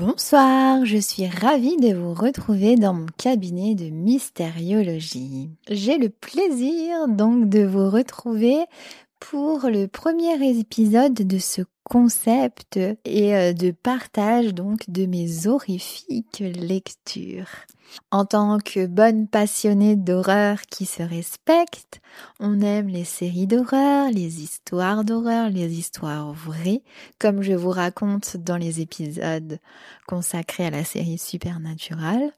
Bonsoir, je suis ravie de vous retrouver dans mon cabinet de mystériologie. J'ai le plaisir donc de vous retrouver pour le premier épisode de ce concept et de partage donc de mes horrifiques lectures. En tant que bonne passionnée d'horreur qui se respecte, on aime les séries d'horreur, les histoires d'horreur, les histoires vraies, comme je vous raconte dans les épisodes consacrés à la série Supernatural.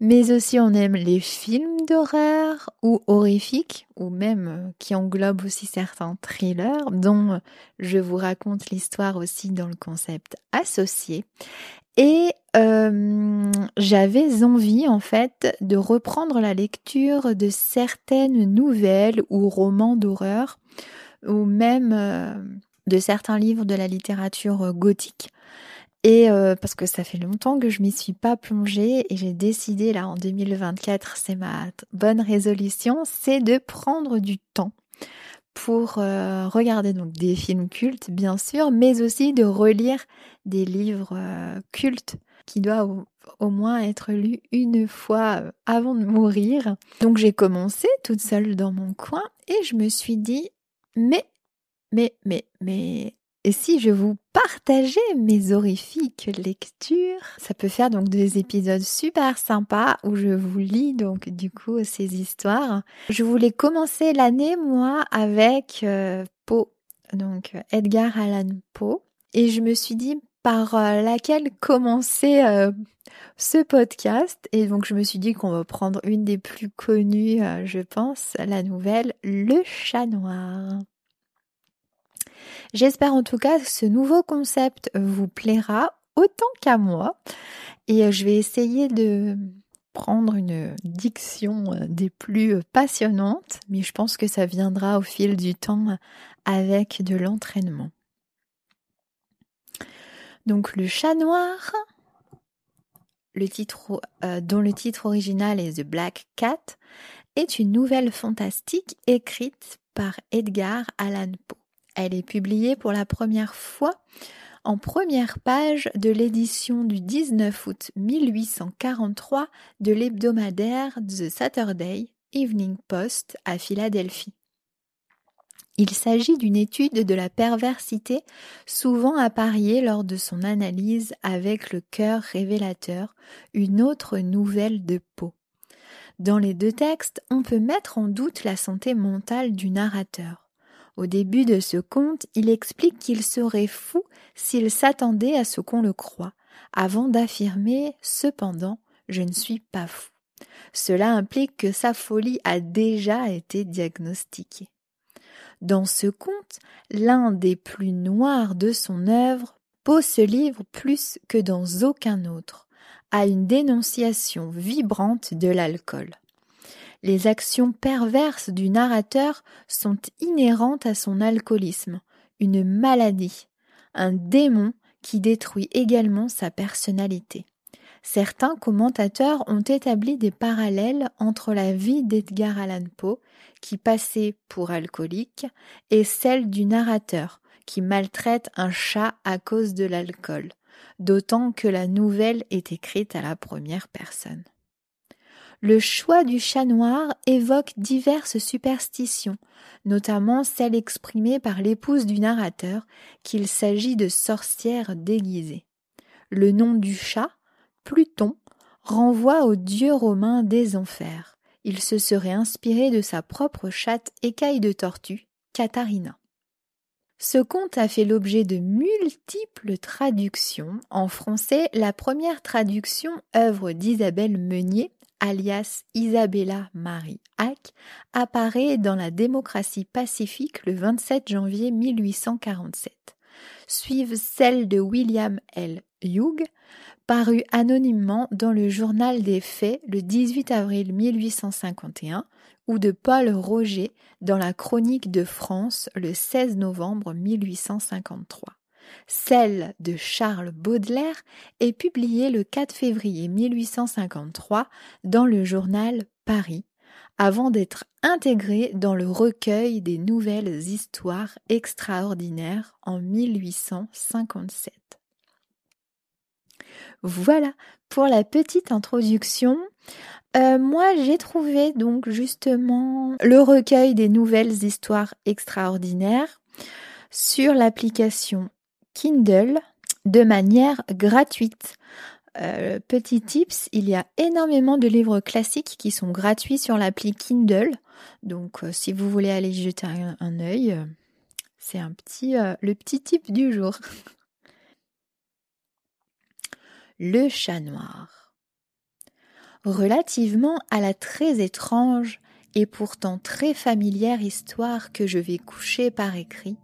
Mais aussi on aime les films d'horreur ou horrifiques, ou même qui englobent aussi certains thrillers, dont je vous raconte l'histoire aussi dans le concept associé. Et j'avais envie en fait de reprendre la lecture de certaines nouvelles ou romans d'horreur, ou même de certains livres de la littérature gothique. Parce que ça fait longtemps que je m'y suis pas plongée et j'ai décidé là en 2024, c'est ma bonne résolution, c'est de prendre du temps pour regarder donc des films cultes bien sûr, mais aussi de relire des livres cultes qui doivent au moins être lus une fois avant de mourir. Donc j'ai commencé toute seule dans mon coin et je me suis dit mais... Et si je vous partageais mes horrifiques lectures, ça peut faire donc des épisodes super sympas où je vous lis donc du coup ces histoires. Je voulais commencer l'année moi avec Poe, donc Edgar Allan Poe, et je me suis dit par laquelle commencer ce podcast. Et donc je me suis dit qu'on va prendre une des plus connues, je pense, la nouvelle Le Chat Noir. J'espère en tout cas que ce nouveau concept vous plaira autant qu'à moi et je vais essayer de prendre une diction des plus passionnantes, mais je pense que ça viendra au fil du temps avec de l'entraînement. Donc Le Chat Noir, le titre, dont le titre original est The Black Cat, est une nouvelle fantastique écrite par Edgar Allan Poe. Elle est publiée pour la première fois en première page de l'édition du 19 août 1843 de l'hebdomadaire The Saturday Evening Post à Philadelphie. Il s'agit d'une étude de la perversité souvent appariée lors de son analyse avec Le Cœur révélateur, une autre nouvelle de Poe. Dans les deux textes, on peut mettre en doute la santé mentale du narrateur. Au début de ce conte, il explique qu'il serait fou s'il s'attendait à ce qu'on le croie, avant d'affirmer « Cependant, je ne suis pas fou ». Cela implique que sa folie a déjà été diagnostiquée. Dans ce conte, l'un des plus noirs de son œuvre, Poe se livre plus que dans aucun autre, à une dénonciation vibrante de l'alcool. Les actions perverses du narrateur sont inhérentes à son alcoolisme, une maladie, un démon qui détruit également sa personnalité. Certains commentateurs ont établi des parallèles entre la vie d'Edgar Allan Poe, qui passait pour alcoolique, et celle du narrateur, qui maltraite un chat à cause de l'alcool, d'autant que la nouvelle est écrite à la première personne. Le choix du Chat Noir évoque diverses superstitions, notamment celle exprimée par l'épouse du narrateur, qu'il s'agit de sorcières déguisées. Le nom du chat, Pluton, renvoie au dieu romain des enfers. Il se serait inspiré de sa propre chatte écaille de tortue, Katharina. Ce conte a fait l'objet de multiples traductions. En français, la première traduction, œuvre d'Isabelle Meunier, alias Isabella Marie Hack, apparaît dans la Démocratie Pacifique le 27 janvier 1847. Suivent celles de William L. Hughes, parues anonymement dans le journal des Faits le 18 avril 1851, ou de Paul Roger dans la Chronique de France le 16 novembre 1853. Celle de Charles Baudelaire est publiée le 4 février 1853 dans le journal Paris, avant d'être intégrée dans le recueil des Nouvelles Histoires Extraordinaires en 1857. Voilà pour la petite introduction. Moi, j'ai trouvé donc justement le recueil des Nouvelles Histoires Extraordinaires sur l'application Kindle de manière gratuite. Petit tips, il y a énormément de livres classiques qui sont gratuits sur l'appli Kindle. Donc, si vous voulez aller jeter un œil, c'est le petit tip du jour. Le chat noir. Relativement à la très étrange et pourtant très familière histoire que je vais coucher par écrit,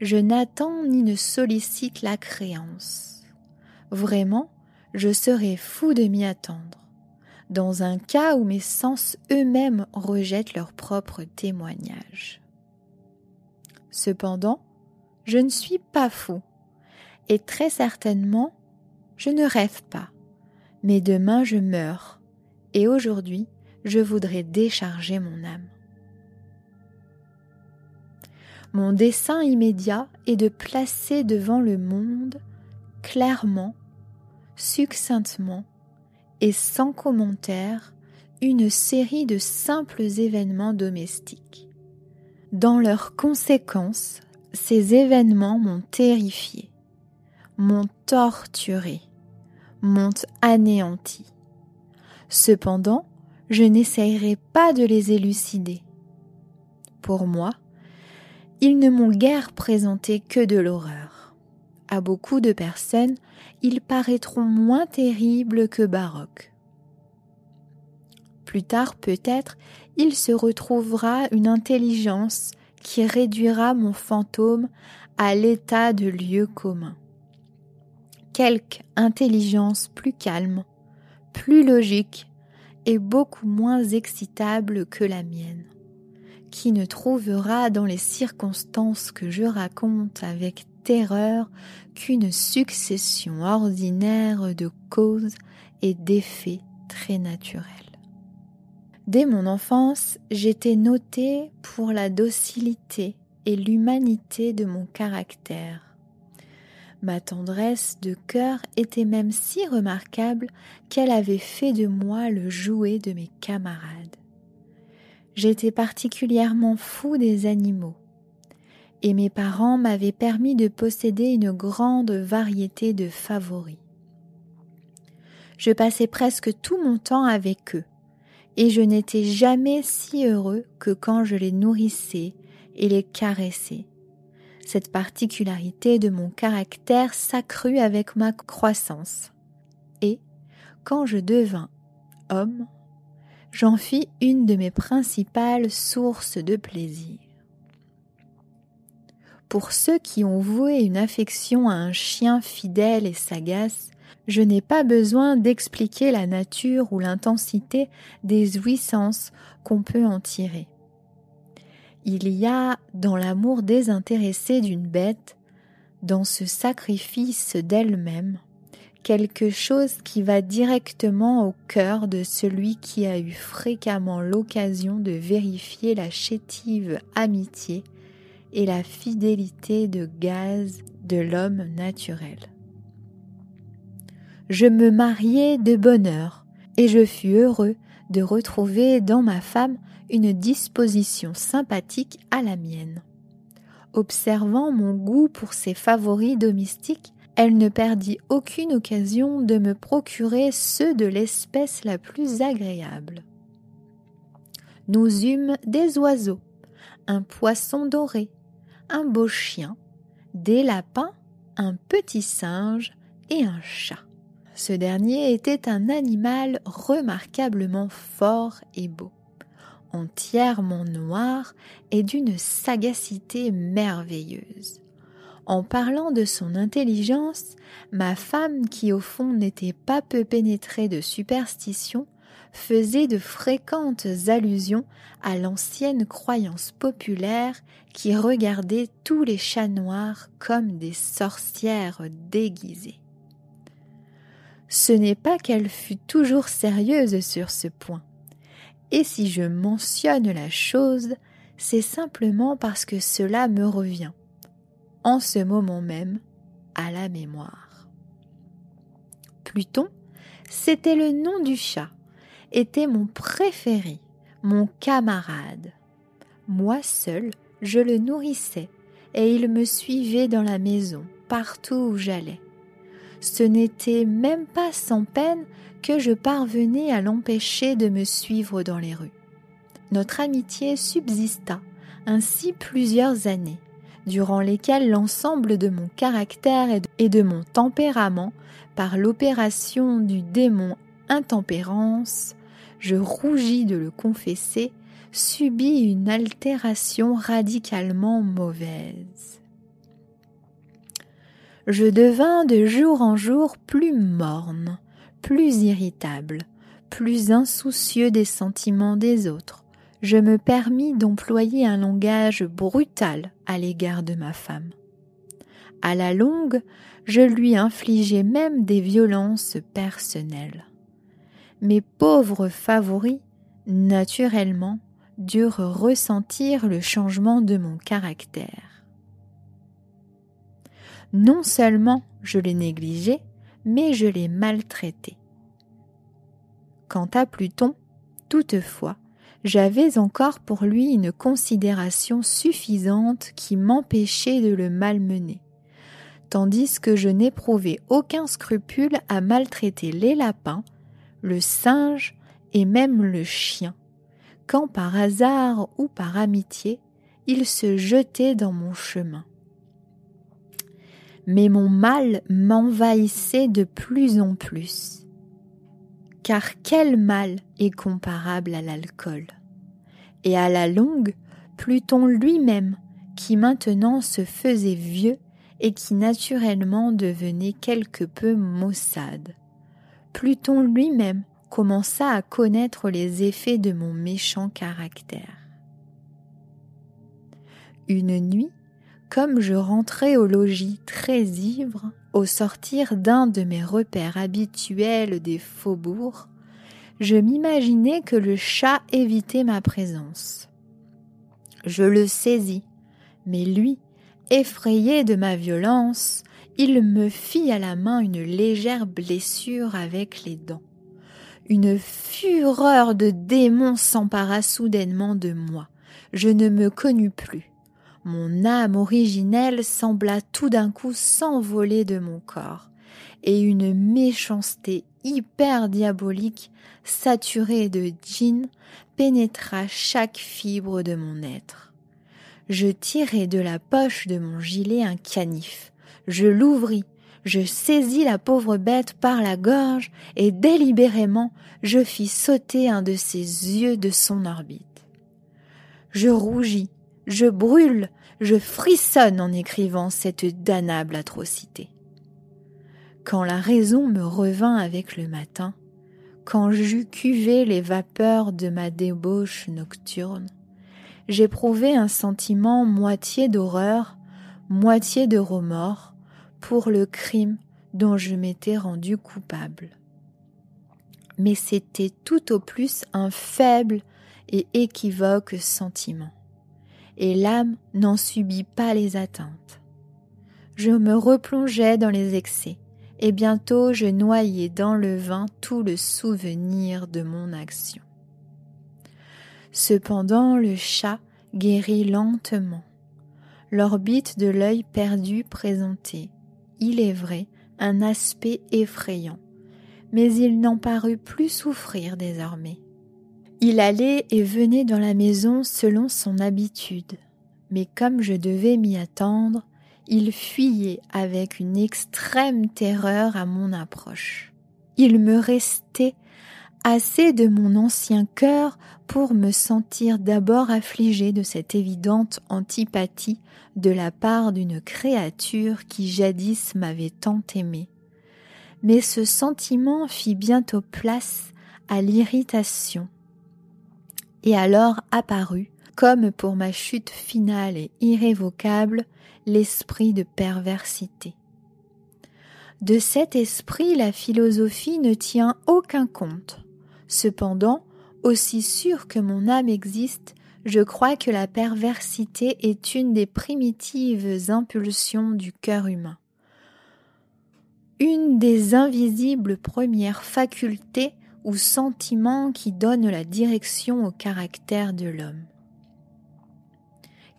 je n'attends ni ne sollicite la créance. Vraiment, je serais fou de m'y attendre, dans un cas où mes sens eux-mêmes rejettent leur propre témoignage. Cependant, je ne suis pas fou, et très certainement, je ne rêve pas, mais demain je meurs, et aujourd'hui je voudrais décharger mon âme. Mon dessein immédiat est de placer devant le monde, clairement, succinctement et sans commentaire, une série de simples événements domestiques. Dans leurs conséquences, ces événements m'ont terrifié, m'ont torturé, m'ont anéanti. Cependant, je n'essayerai pas de les élucider. Pour moi, ils ne m'ont guère présenté que de l'horreur. À beaucoup de personnes, ils paraîtront moins terribles que baroques. Plus tard, peut-être, il se retrouvera une intelligence qui réduira mon fantôme à l'état de lieu commun. Quelque intelligence plus calme, plus logique et beaucoup moins excitable que la mienne, qui ne trouvera dans les circonstances que je raconte avec terreur qu'une succession ordinaire de causes et d'effets très naturels. Dès mon enfance, j'étais notée pour la docilité et l'humanité de mon caractère. Ma tendresse de cœur était même si remarquable qu'elle avait fait de moi le jouet de mes camarades. J'étais particulièrement fou des animaux, et mes parents m'avaient permis de posséder une grande variété de favoris. Je passais presque tout mon temps avec eux, et je n'étais jamais si heureux que quand je les nourrissais et les caressais. Cette particularité de mon caractère s'accrut avec ma croissance. Et, quand je devins homme, j'en fis une de mes principales sources de plaisir. Pour ceux qui ont voué une affection à un chien fidèle et sagace, je n'ai pas besoin d'expliquer la nature ou l'intensité des jouissances qu'on peut en tirer. Il y a, dans l'amour désintéressé d'une bête, dans ce sacrifice d'elle-même, quelque chose qui va directement au cœur de celui qui a eu fréquemment l'occasion de vérifier la chétive amitié et la fidélité de gaz de l'homme naturel. Je me mariai de bonne heure et je fus heureux de retrouver dans ma femme une disposition sympathique à la mienne. Observant mon goût pour ses favoris domestiques, elle ne perdit aucune occasion de me procurer ceux de l'espèce la plus agréable. Nous eûmes des oiseaux, un poisson doré, un beau chien, des lapins, un petit singe et un chat. Ce dernier était un animal remarquablement fort et beau, entièrement noir et d'une sagacité merveilleuse. En parlant de son intelligence, ma femme, qui au fond n'était pas peu pénétrée de superstition, faisait de fréquentes allusions à l'ancienne croyance populaire qui regardait tous les chats noirs comme des sorcières déguisées. Ce n'est pas qu'elle fût toujours sérieuse sur ce point. Et si je mentionne la chose, c'est simplement parce que cela me revient, en ce moment même, à la mémoire. Pluton, c'était le nom du chat, était mon préféré, mon camarade. Moi seule, je le nourrissais et il me suivait dans la maison, partout où j'allais. Ce n'était même pas sans peine que je parvenais à l'empêcher de me suivre dans les rues. Notre amitié subsista ainsi plusieurs années, durant lesquelles l'ensemble de mon caractère et de mon tempérament, par l'opération du démon intempérance, je rougis de le confesser, subit une altération radicalement mauvaise. Je devins de jour en jour plus morne, plus irritable, plus insoucieux des sentiments des autres. Je me permis d'employer un langage brutal à l'égard de ma femme. À la longue, je lui infligeais même des violences personnelles. Mes pauvres favoris, naturellement, durent ressentir le changement de mon caractère. Non seulement je les négligeais, mais je les maltraitais. Quant à Pluton, toutefois, j'avais encore pour lui une considération suffisante qui m'empêchait de le malmener, tandis que je n'éprouvais aucun scrupule à maltraiter les lapins, le singe et même le chien, quand par hasard ou par amitié, il se jetait dans mon chemin. Mais mon mal m'envahissait de plus en plus. Car quel mal est comparable à l'alcool? Et à la longue, Pluton lui-même, qui maintenant se faisait vieux et qui naturellement devenait quelque peu maussade. Pluton lui-même commença à connaître les effets de mon méchant caractère. Une nuit, comme je rentrais au logis très ivre, au sortir d'un de mes repères habituels des faubourgs, je m'imaginais que le chat évitait ma présence. Je le saisis, mais lui, effrayé de ma violence, il me fit à la main une légère blessure avec les dents. Une fureur de démon s'empara soudainement de moi. Je ne me connus plus. Mon âme originelle sembla tout d'un coup s'envoler de mon corps, et une méchanceté hyper diabolique, saturée de djinns, pénétra chaque fibre de mon être. Je tirai de la poche de mon gilet un canif, je l'ouvris, je saisis la pauvre bête par la gorge et délibérément je fis sauter un de ses yeux de son orbite. Je rougis. Je brûle, je frissonne en écrivant cette damnable atrocité. Quand la raison me revint avec le matin, quand j'eus cuvé les vapeurs de ma débauche nocturne, j'éprouvai un sentiment moitié d'horreur, moitié de remords pour le crime dont je m'étais rendu coupable. Mais c'était tout au plus un faible et équivoque sentiment. Et l'âme n'en subit pas les atteintes. Je me replongeais dans les excès, et bientôt je noyais dans le vin tout le souvenir de mon action. Cependant le chat guérit lentement. L'orbite de l'œil perdu présentait, il est vrai, un aspect effrayant, mais il n'en parut plus souffrir désormais. Il allait et venait dans la maison selon son habitude, mais comme je devais m'y attendre, il fuyait avec une extrême terreur à mon approche. Il me restait assez de mon ancien cœur pour me sentir d'abord affligée de cette évidente antipathie de la part d'une créature qui jadis m'avait tant aimée. Mais ce sentiment fit bientôt place à l'irritation. Et alors apparut, comme pour ma chute finale et irrévocable, l'esprit de perversité. De cet esprit, la philosophie ne tient aucun compte. Cependant, aussi sûr que mon âme existe, je crois que la perversité est une des primitives impulsions du cœur humain. une des invisibles premières facultés ou sentiments qui donnent la direction au caractère de l'homme.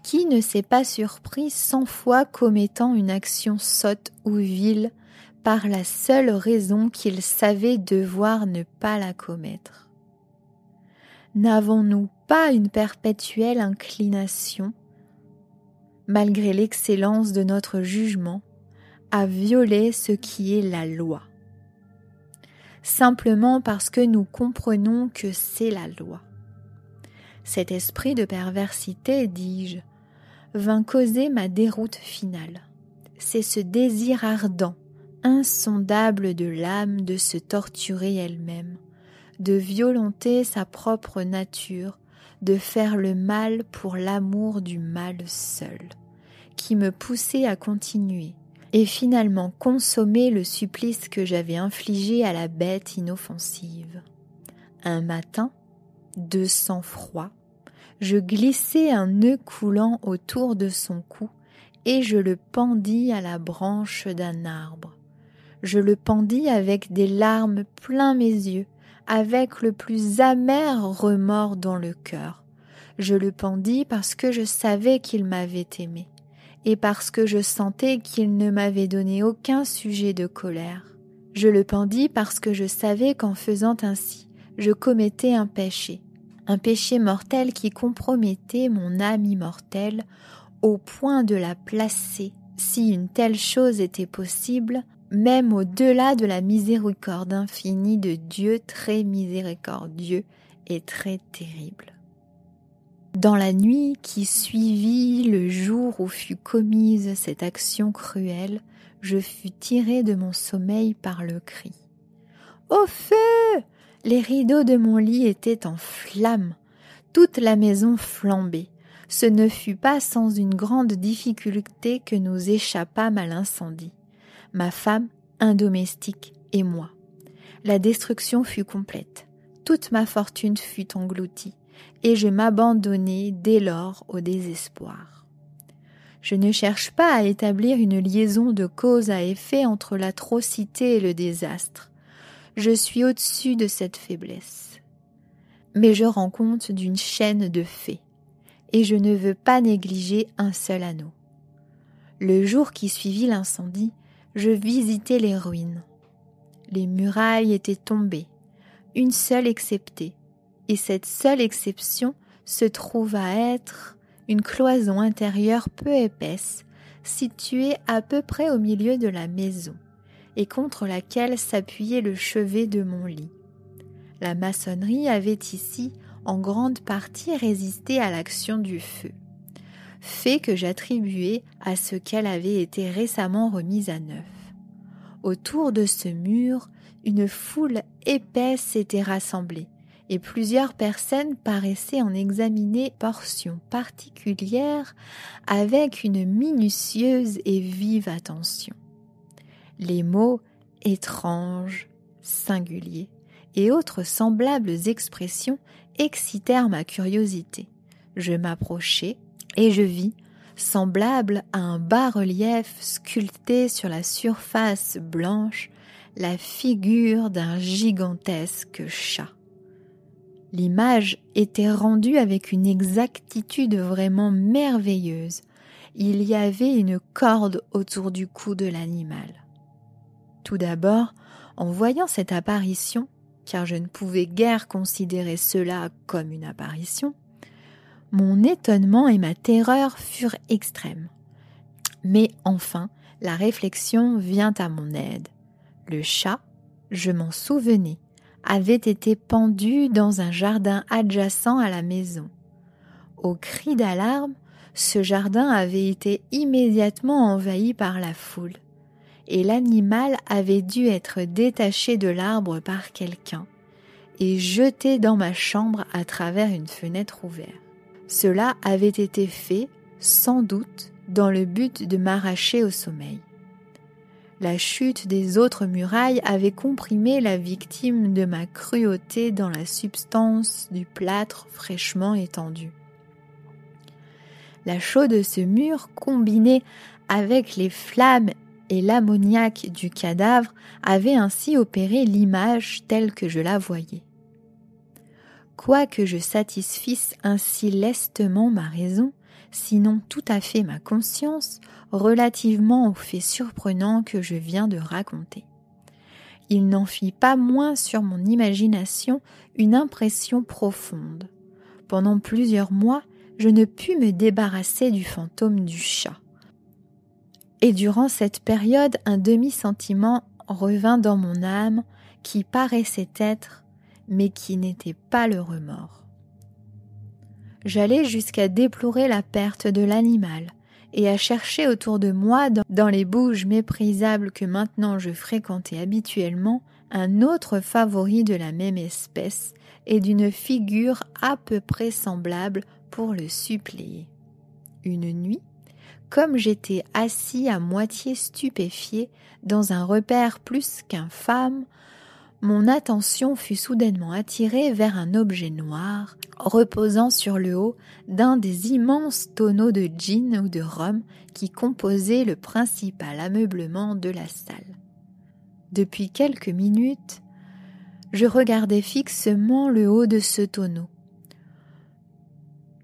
Qui ne s'est pas surpris 100 fois commettant une action sotte ou vile par la seule raison qu'il savait devoir ne pas la commettre? N'avons-nous pas une perpétuelle inclination, malgré l'excellence de notre jugement, à violer ce qui est la loi, simplement parce que nous comprenons que c'est la loi? Cet esprit de perversité, dis-je, vint causer ma déroute finale. C'est ce désir ardent, insondable de l'âme de se torturer elle-même, de violenter sa propre nature, de faire le mal pour l'amour du mal seul, qui me poussait à continuer et finalement consommer le supplice que j'avais infligé à la bête inoffensive. Un matin, de sang-froid, je glissai un nœud coulant autour de son cou et je le pendis à la branche d'un arbre. Je le pendis avec des larmes plein mes yeux, avec le plus amer remords dans le cœur. Je le pendis parce que je savais qu'il m'avait aimé et parce que je sentais qu'il ne m'avait donné aucun sujet de colère. Je le pendis parce que je savais qu'en faisant ainsi, je commettais un péché mortel qui compromettait mon âme immortelle au point de la placer, si une telle chose était possible, même au-delà de la miséricorde infinie de Dieu, très miséricordieux et très terrible. Dans la nuit qui suivit le jour où fut commise cette action cruelle, je fus tirée de mon sommeil par le cri « Au feu !» Les rideaux de mon lit étaient en flammes, toute la maison flambait. Ce ne fut pas sans une grande difficulté que nous échappâmes à l'incendie. Ma femme, un domestique et moi. La destruction fut complète, toute ma fortune fut engloutie, et je m'abandonnai dès lors au désespoir. Je ne cherche pas à établir une liaison de cause à effet entre l'atrocité et le désastre. Je suis au-dessus de cette faiblesse. Mais je rends compte d'une chaîne de faits, et je ne veux pas négliger un seul anneau. Le jour qui suivit l'incendie, je visitai les ruines. Les murailles étaient tombées, une seule exceptée, et cette seule exception se trouve à être une cloison intérieure peu épaisse, située à peu près au milieu de la maison, et contre laquelle s'appuyait le chevet de mon lit. La maçonnerie avait ici en grande partie résisté à l'action du feu, fait que j'attribuais à ce qu'elle avait été récemment remise à neuf. Autour de ce mur, une foule épaisse s'était rassemblée, et plusieurs personnes paraissaient en examiner portions particulières avec une minutieuse et vive attention. Les mots étranges, singuliers et autres semblables expressions excitèrent ma curiosité. Je m'approchai et je vis, semblable à un bas-relief sculpté sur la surface blanche, la figure d'un gigantesque chat. L'image était rendue avec une exactitude vraiment merveilleuse. Il y avait une corde autour du cou de l'animal. Tout d'abord, en voyant cette apparition, car je ne pouvais guère considérer cela comme une apparition, mon étonnement et ma terreur furent extrêmes. Mais enfin, la réflexion vient à mon aide. Le chat, je m'en souvenais, avait été pendu dans un jardin adjacent à la maison. Au cri d'alarme, ce jardin avait été immédiatement envahi par la foule, et l'animal avait dû être détaché de l'arbre par quelqu'un et jeté dans ma chambre à travers une fenêtre ouverte. Cela avait été fait, sans doute, dans le but de m'arracher au sommeil. La chute des autres murailles avait comprimé la victime de ma cruauté dans la substance du plâtre fraîchement étendu. La chaux de ce mur, combinée avec les flammes et l'ammoniaque du cadavre avaient ainsi opéré l'image telle que je la voyais. Quoique je satisfisse ainsi lestement ma raison, sinon tout à fait ma conscience, relativement aux faits surprenants que je viens de raconter. Il n'en fit pas moins sur mon imagination une impression profonde. Pendant plusieurs mois, je ne pus me débarrasser du fantôme du chat. Et durant cette période, un demi-sentiment revint dans mon âme qui paraissait être, mais qui n'était pas le remords. J'allais jusqu'à déplorer la perte de l'animal et à chercher autour de moi, dans les bouges méprisables que maintenant je fréquentais habituellement, un autre favori de la même espèce et d'une figure à peu près semblable pour le suppléer. Une nuit, comme j'étais assis à moitié stupéfié dans un repère plus qu'infâme, mon attention fut soudainement attirée vers un objet noir reposant sur le haut d'un des immenses tonneaux de gin ou de rhum qui composaient le principal ameublement de la salle. Depuis quelques minutes, je regardais fixement le haut de ce tonneau.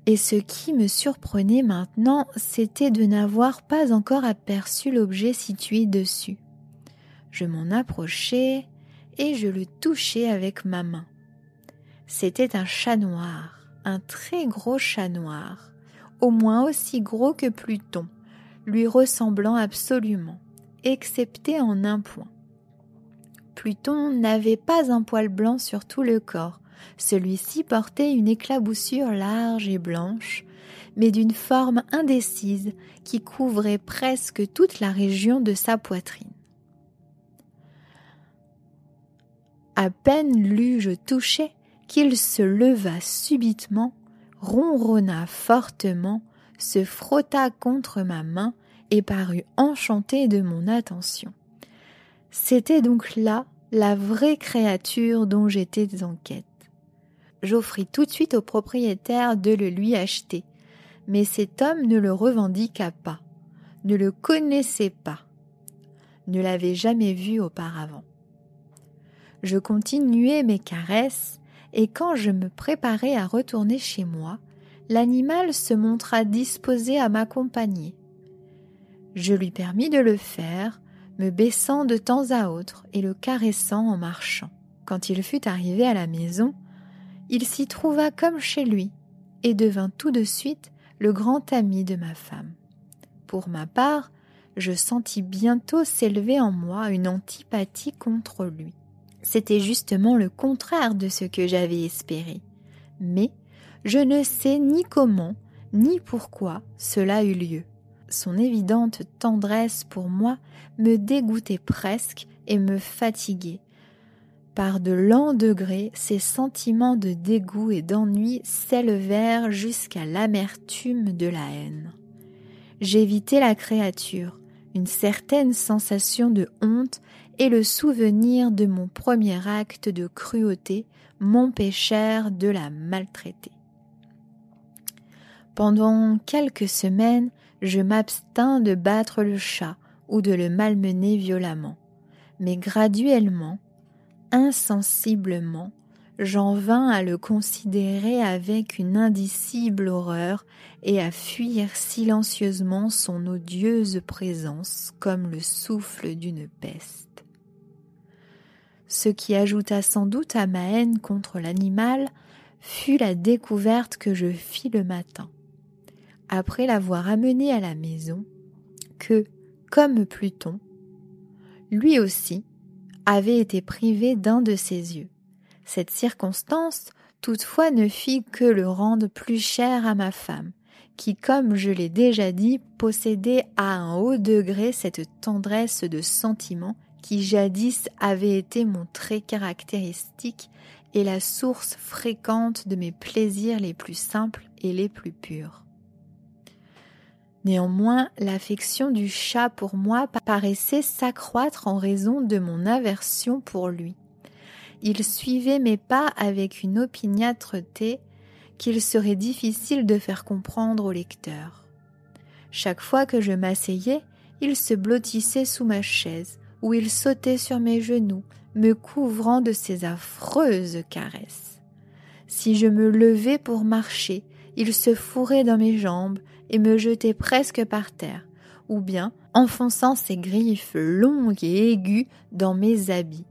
Et ce qui me surprenait maintenant, c'était de n'avoir pas encore aperçu l'objet situé dessus. Je m'en approchai et je le touchai avec ma main. C'était un chat noir, un très gros chat noir, au moins aussi gros que Pluton, lui ressemblant absolument, excepté en un point. Pluton n'avait pas un poil blanc sur tout le corps, celui-ci portait une éclaboussure large et blanche, mais d'une forme indécise qui couvrait presque toute la région de sa poitrine. À peine l'eus-je touché qu'il se leva subitement, ronronna fortement, se frotta contre ma main et parut enchanté de mon attention. C'était donc là la vraie créature dont j'étais en quête. J'offris tout de suite au propriétaire de le lui acheter, mais cet homme ne le revendiqua pas, ne le connaissait pas, ne l'avait jamais vu auparavant. Je continuai mes caresses et quand je me préparais à retourner chez moi, l'animal se montra disposé à m'accompagner. Je lui permis de le faire, me baissant de temps à autre et le caressant en marchant. Quand il fut arrivé à la maison, il s'y trouva comme chez lui et devint tout de suite le grand ami de ma femme. Pour ma part, je sentis bientôt s'élever en moi une antipathie contre lui. C'était justement le contraire de ce que j'avais espéré. Mais je ne sais ni comment, ni pourquoi cela eut lieu. Son évidente tendresse pour moi me dégoûtait presque et me fatiguait. Par de lents degrés, ces sentiments de dégoût et d'ennui s'élevèrent jusqu'à l'amertume de la haine. J'évitais la créature, une certaine sensation de honte et le souvenir de mon premier acte de cruauté m'empêchèrent de la maltraiter. Pendant quelques semaines, je m'abstins de battre le chat ou de le malmener violemment, mais graduellement, insensiblement, j'en vins à le considérer avec une indicible horreur et à fuir silencieusement son odieuse présence comme le souffle d'une peste. Ce qui ajouta sans doute à ma haine contre l'animal fut la découverte que je fis le matin, après l'avoir amené à la maison, que, comme Pluton, lui aussi avait été privé d'un de ses yeux. Cette circonstance, toutefois, ne fit que le rendre plus cher à ma femme, qui, comme je l'ai déjà dit, possédait à un haut degré cette tendresse de sentiment qui jadis avait été mon trait caractéristique et la source fréquente de mes plaisirs les plus simples et les plus purs. Néanmoins, l'affection du chat pour moi paraissait s'accroître en raison de mon aversion pour lui. Il suivait mes pas avec une opiniâtreté qu'il serait difficile de faire comprendre au lecteur. Chaque fois que je m'asseyais, il se blottissait sous ma chaise, où il sautait sur mes genoux, me couvrant de ses affreuses caresses. Si je me levais pour marcher, il se fourrait dans mes jambes et me jetait presque par terre, ou bien enfonçant ses griffes longues et aiguës dans mes habits,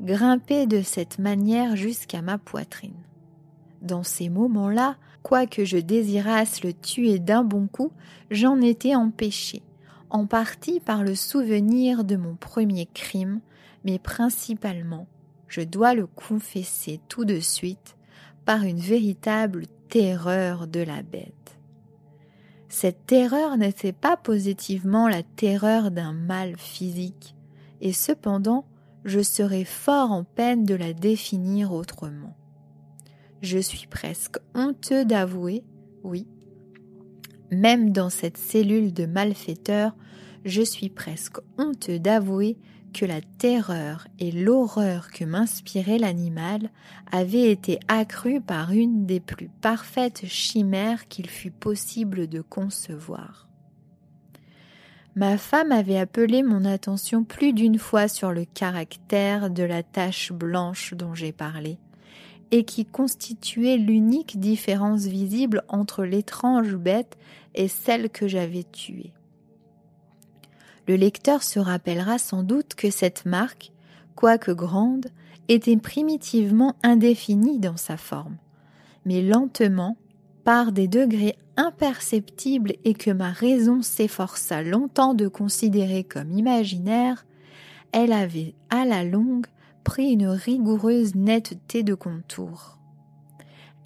grimpait de cette manière jusqu'à ma poitrine. Dans ces moments-là, quoique je désirasse le tuer d'un bon coup, j'en étais empêchée, en partie par le souvenir de mon premier crime, mais principalement, je dois le confesser tout de suite, par une véritable terreur de la bête. Cette terreur n'était pas positivement la terreur d'un mal physique, et cependant, je serais fort en peine de la définir autrement. Je suis presque honteux d'avouer, oui, même dans cette cellule de malfaiteurs, je suis presque honteux d'avouer que la terreur et l'horreur que m'inspirait l'animal avaient été accrues par une des plus parfaites chimères qu'il fût possible de concevoir. Ma femme avait appelé mon attention plus d'une fois sur le caractère de la tache blanche dont j'ai parlé, et qui constituait l'unique différence visible entre l'étrange bête et celle que j'avais tuée. Le lecteur se rappellera sans doute que cette marque, quoique grande, était primitivement indéfinie dans sa forme. Mais lentement, par des degrés imperceptibles et que ma raison s'efforça longtemps de considérer comme imaginaire, elle avait à la longue pris une rigoureuse netteté de contour.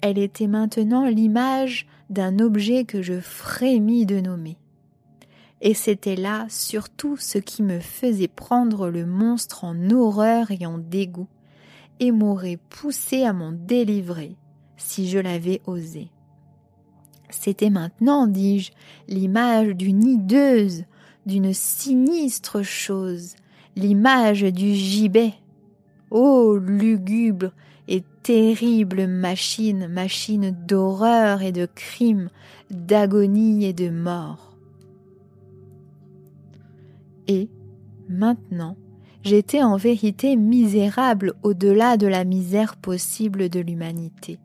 Elle était maintenant l'image d'un objet que je frémis de nommer. Et c'était là surtout ce qui me faisait prendre le monstre en horreur et en dégoût, et m'aurait poussé à m'en délivrer, si je l'avais osé. C'était maintenant, dis-je, l'image d'une hideuse, d'une sinistre chose, l'image du gibet. Oh, lugubre et terrible machine, machine d'horreur et de crime, d'agonie et de mort. Et, maintenant, j'étais en vérité misérable au-delà de la misère possible de l'humanité.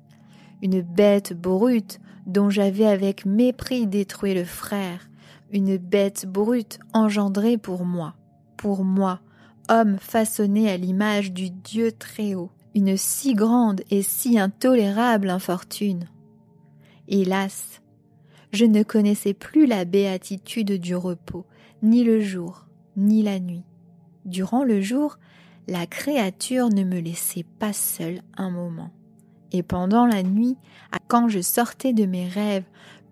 Une bête brute dont j'avais avec mépris détruit le frère, une bête brute engendrée pour moi, homme façonné à l'image du Dieu Très-Haut, une si grande et si intolérable infortune. Hélas, je ne connaissais plus la béatitude du repos, ni le jour, ni la nuit. Durant le jour, la créature ne me laissait pas seule un moment. Et pendant la nuit, quand je sortais de mes rêves,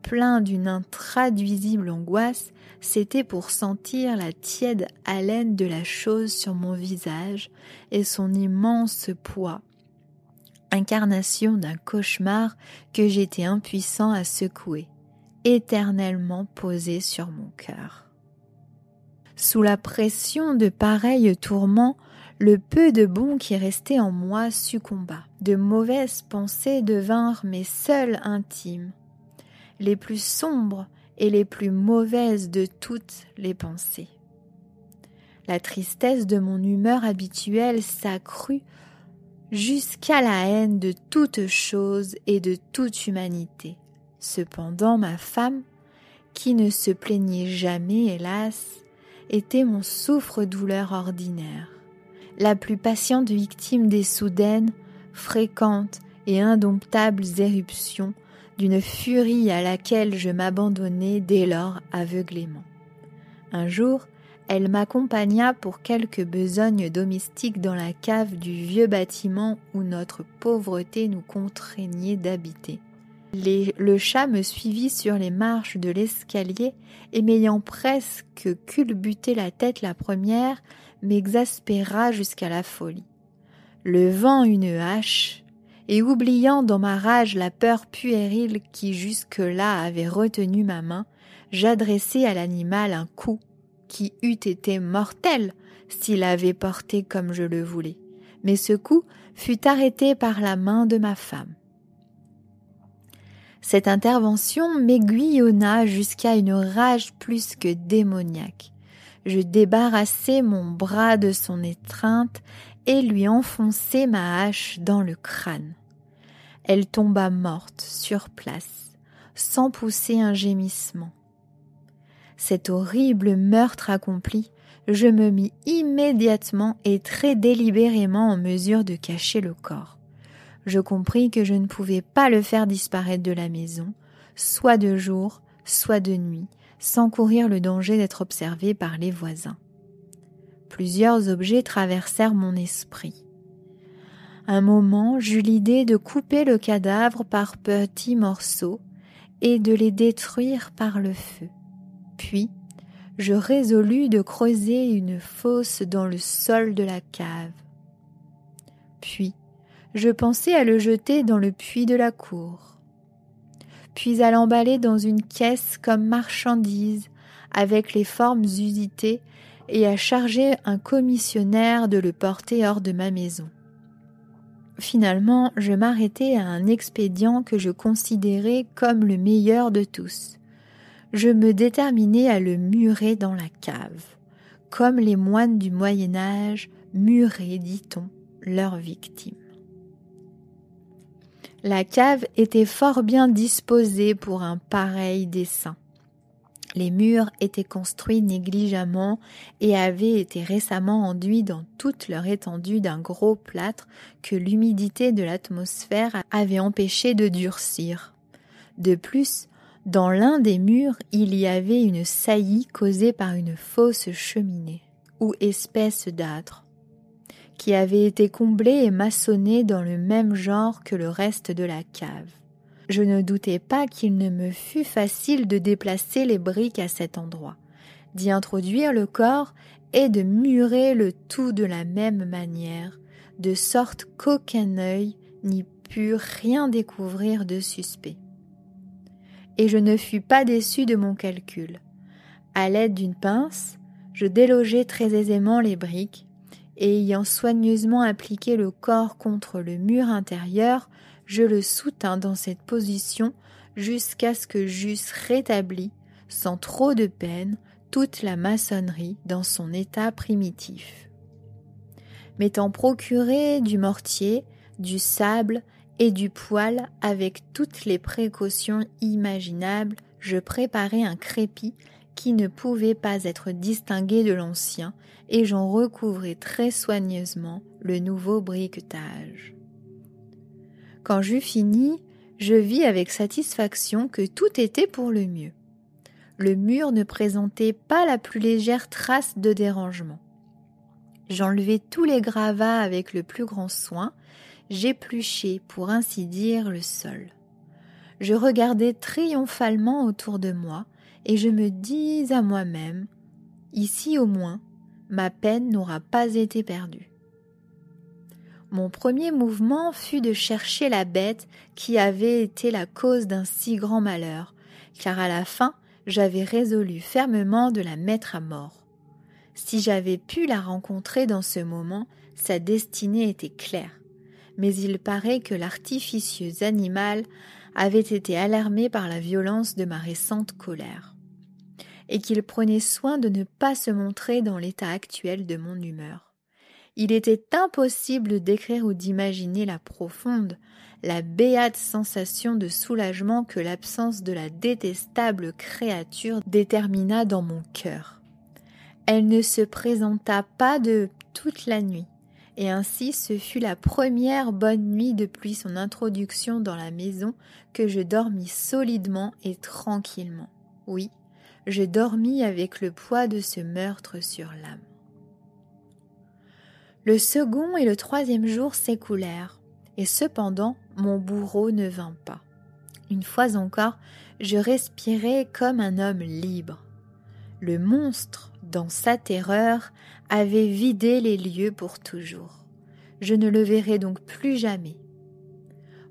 plein d'une intraduisible angoisse, c'était pour sentir la tiède haleine de la chose sur mon visage et son immense poids, incarnation d'un cauchemar que j'étais impuissant à secouer, éternellement posé sur mon cœur. Sous la pression de pareils tourments, le peu de bon qui restait en moi succomba. De mauvaises pensées devinrent mes seules intimes, les plus sombres et les plus mauvaises de toutes les pensées. La tristesse de mon humeur habituelle s'accrut jusqu'à la haine de toute chose et de toute humanité. Cependant, ma femme, qui ne se plaignait jamais, hélas, était mon souffre-douleur ordinaire, la plus patiente victime des soudaines, fréquentes et indomptables éruptions d'une furie à laquelle je m'abandonnais dès lors aveuglément. Un jour, elle m'accompagna pour quelque besogne domestique dans la cave du vieux bâtiment où notre pauvreté nous contraignait d'habiter. Le chat me suivit sur les marches de l'escalier et m'ayant presque culbuté la tête la première, m'exaspéra jusqu'à la folie. Levant une hache et oubliant dans ma rage la peur puérile qui jusque-là avait retenu ma main, j'adressai à l'animal un coup qui eût été mortel s'il avait porté comme je le voulais. Mais ce coup fut arrêté par la main de ma femme. Cette intervention m'aiguillonna jusqu'à une rage plus que démoniaque. je débarrassai mon bras de son étreinte et lui enfonçai ma hache dans le crâne. Elle tomba morte sur place, sans pousser un gémissement. Cet horrible meurtre accompli, je me mis immédiatement et très délibérément en mesure de cacher le corps. Je compris que je ne pouvais pas le faire disparaître de la maison, soit de jour, soit de nuit, sans courir le danger d'être observé par les voisins. Plusieurs objets traversèrent mon esprit. Un moment, j'eus l'idée de couper le cadavre par petits morceaux et de les détruire par le feu. Puis, je résolus de creuser une fosse dans le sol de la cave. Puis, je pensai à le jeter dans le puits de la cour, puis à l'emballer dans une caisse comme marchandise avec les formes usitées et à charger un commissionnaire de le porter hors de ma maison. Finalement, je m'arrêtai à un expédient que je considérais comme le meilleur de tous. Je me déterminai à le murer dans la cave, comme les moines du Moyen-Âge muraient, dit-on, leurs victimes. La cave était fort bien disposée pour un pareil dessein. Les murs étaient construits négligemment et avaient été récemment enduits dans toute leur étendue d'un gros plâtre que l'humidité de l'atmosphère avait empêché de durcir. De plus, dans l'un des murs, il y avait une saillie causée par une fausse cheminée, ou espèce d'âtre, qui avait été comblée et maçonnée dans le même genre que le reste de la cave. Je ne doutais pas qu'il ne me fût facile de déplacer les briques à cet endroit, d'y introduire le corps et de murer le tout de la même manière, de sorte qu'aucun œil n'y pût rien découvrir de suspect. Et je ne fus pas déçu de mon calcul. À l'aide d'une pince, je délogeai très aisément les briques, et ayant soigneusement appliqué le corps contre le mur intérieur, je le soutins dans cette position jusqu'à ce que j'eusse rétabli, sans trop de peine, toute la maçonnerie dans son état primitif. M'étant procuré du mortier, du sable et du poêle, avec toutes les précautions imaginables, je préparai un crépi qui ne pouvait pas être distingué de l'ancien, et j'en recouvrai très soigneusement le nouveau briquetage. Quand j'eus fini, je vis avec satisfaction que tout était pour le mieux. Le mur ne présentait pas la plus légère trace de dérangement. J'enlevai tous les gravats avec le plus grand soin, j'épluchai, pour ainsi dire, le sol. Je regardais triomphalement autour de moi et je me dis à moi-même, ici au moins, ma peine n'aura pas été perdue. Mon premier mouvement fut de chercher la bête qui avait été la cause d'un si grand malheur, car à la fin, j'avais résolu fermement de la mettre à mort. Si j'avais pu la rencontrer dans ce moment, sa destinée était claire. Mais il paraît que l'artificieux animal avait été alarmé par la violence de ma récente colère, et qu'il prenait soin de ne pas se montrer dans l'état actuel de mon humeur. Il était impossible de décrire ou d'imaginer la profonde, la béate sensation de soulagement que l'absence de la détestable créature détermina dans mon cœur. Elle ne se présenta pas de toute la nuit. Et ainsi ce fut la première bonne nuit depuis son introduction dans la maison que je dormis solidement et tranquillement. Oui, je dormis avec le poids de ce meurtre sur l'âme. Le second et le troisième jour s'écoulèrent, et cependant mon bourreau ne vint pas. Une fois encore, je respirais comme un homme libre. Le monstre, dans sa terreur, avait vidé les lieux pour toujours. Je ne le verrai donc plus jamais.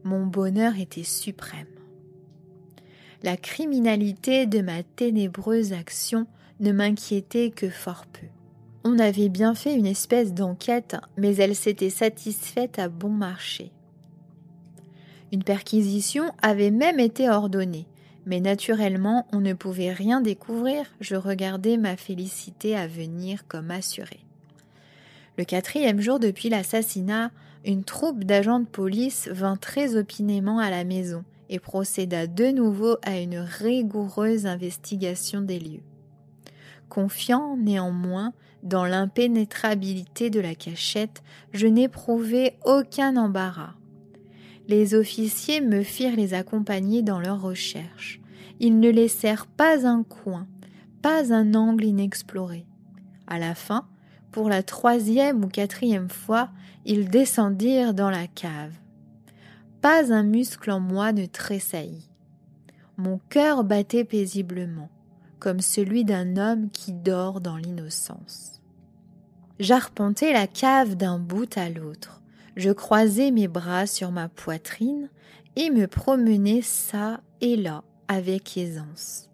Mon bonheur était suprême. La criminalité de ma ténébreuse action ne m'inquiétait que fort peu. On avait bien fait une espèce d'enquête, mais elle s'était satisfaite à bon marché. Une perquisition avait même été ordonnée, Mais naturellement, on ne pouvait rien découvrir, je regardais ma félicité à venir comme assurée. Le 4e jour depuis l'assassinat, une troupe d'agents de police vint très opinément à la maison et procéda de nouveau à une rigoureuse investigation des lieux. Confiant néanmoins dans l'impénétrabilité de la cachette, je n'éprouvais aucun embarras. Les officiers me firent les accompagner dans leurs recherches. Ils ne laissèrent pas un coin, pas un angle inexploré. À la fin, pour la 3e ou 4e fois, ils descendirent dans la cave. Pas un muscle en moi ne tressaillit. Mon cœur battait paisiblement, comme celui d'un homme qui dort dans l'innocence. J'arpentais la cave d'un bout à l'autre. Je croisais mes bras sur ma poitrine et me promenais çà et là avec aisance.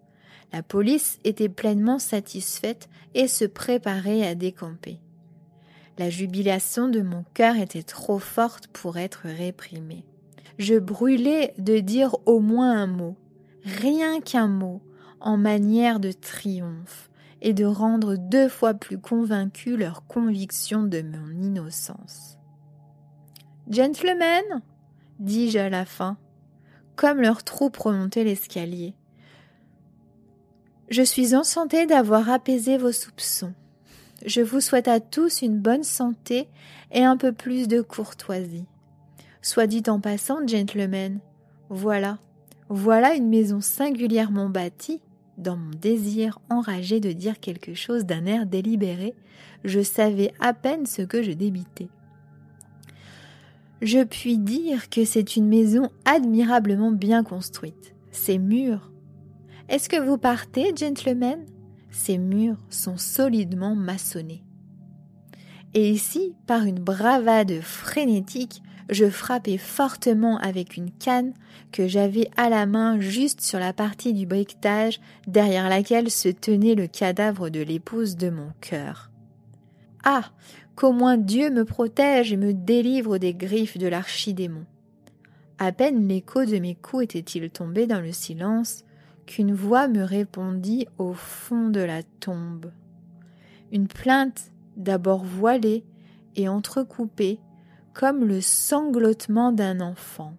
La police était pleinement satisfaite et se préparait à décamper. La jubilation de mon cœur était trop forte pour être réprimée. Je brûlais de dire au moins un mot, rien qu'un mot, en manière de triomphe, et de rendre 2 fois plus convaincue leur conviction de mon innocence. « Gentlemen » dis-je à la fin, comme leur troupe remontait l'escalier. « Je suis enchantée d'avoir apaisé vos soupçons. Je vous souhaite à tous une bonne santé et un peu plus de courtoisie. Soit dit en passant, gentlemen, voilà une maison singulièrement bâtie. Dans mon désir enragé de dire quelque chose d'un air délibéré, je savais à peine ce que je débitais. Je puis dire que c'est une maison admirablement bien construite. Ses murs. Est-ce que vous partez, gentlemen ? Ces murs sont solidement maçonnés. Et ici, par une bravade frénétique, je frappais fortement avec une canne que j'avais à la main juste sur la partie du briquetage derrière laquelle se tenait le cadavre de l'épouse de mon cœur. Ah ! Qu'au moins Dieu me protège et me délivre des griffes de l'archidémon. À peine l'écho de mes coups était-il tombé dans le silence, qu'une voix me répondit au fond de la tombe. Une plainte, d'abord voilée et entrecoupée, comme le sanglotement d'un enfant.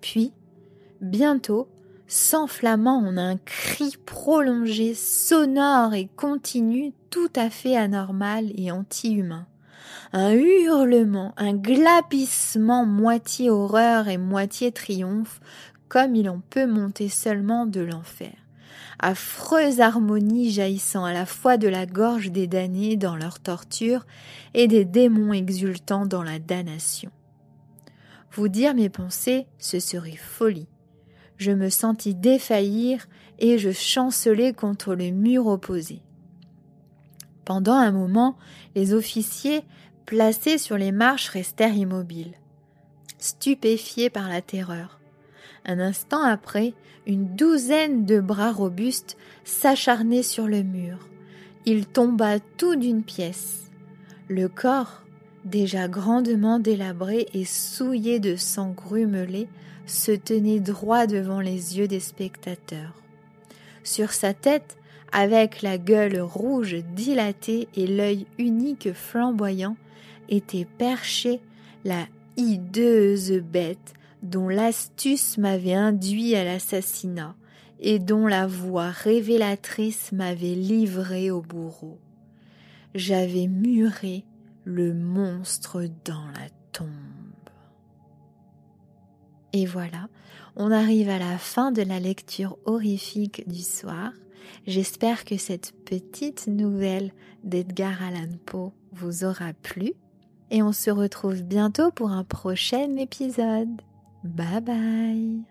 Puis, bientôt, s'enflammant en un cri prolongé, sonore et continu, tout à fait anormal et anti-humain. Un hurlement, un glapissement moitié horreur et moitié triomphe, comme il en peut monter seulement de l'enfer. Affreuse harmonie jaillissant à la fois de la gorge des damnés dans leur torture et des démons exultants dans la damnation. Vous dire mes pensées, ce serait folie. Je me sentis défaillir et je chancelai contre le mur opposé. Pendant un moment, les officiers, placés sur les marches, restèrent immobiles, stupéfiés par la terreur. Un instant après, une 12aine de bras robustes s'acharnaient sur le mur. Il tomba tout d'une pièce. Le corps, déjà grandement délabré et souillé de sang grumelé, se tenait droit devant les yeux des spectateurs. Sur sa tête, avec la gueule rouge dilatée et l'œil unique flamboyant, était perchée la hideuse bête dont l'astuce m'avait induit à l'assassinat et dont la voix révélatrice m'avait livré au bourreau. J'avais muré le monstre dans la tombe. Et voilà, on arrive à la fin de la lecture horrifique du soir. J'espère que cette petite nouvelle d'Edgar Allan Poe vous aura plu et on se retrouve bientôt pour un prochain épisode. Bye bye.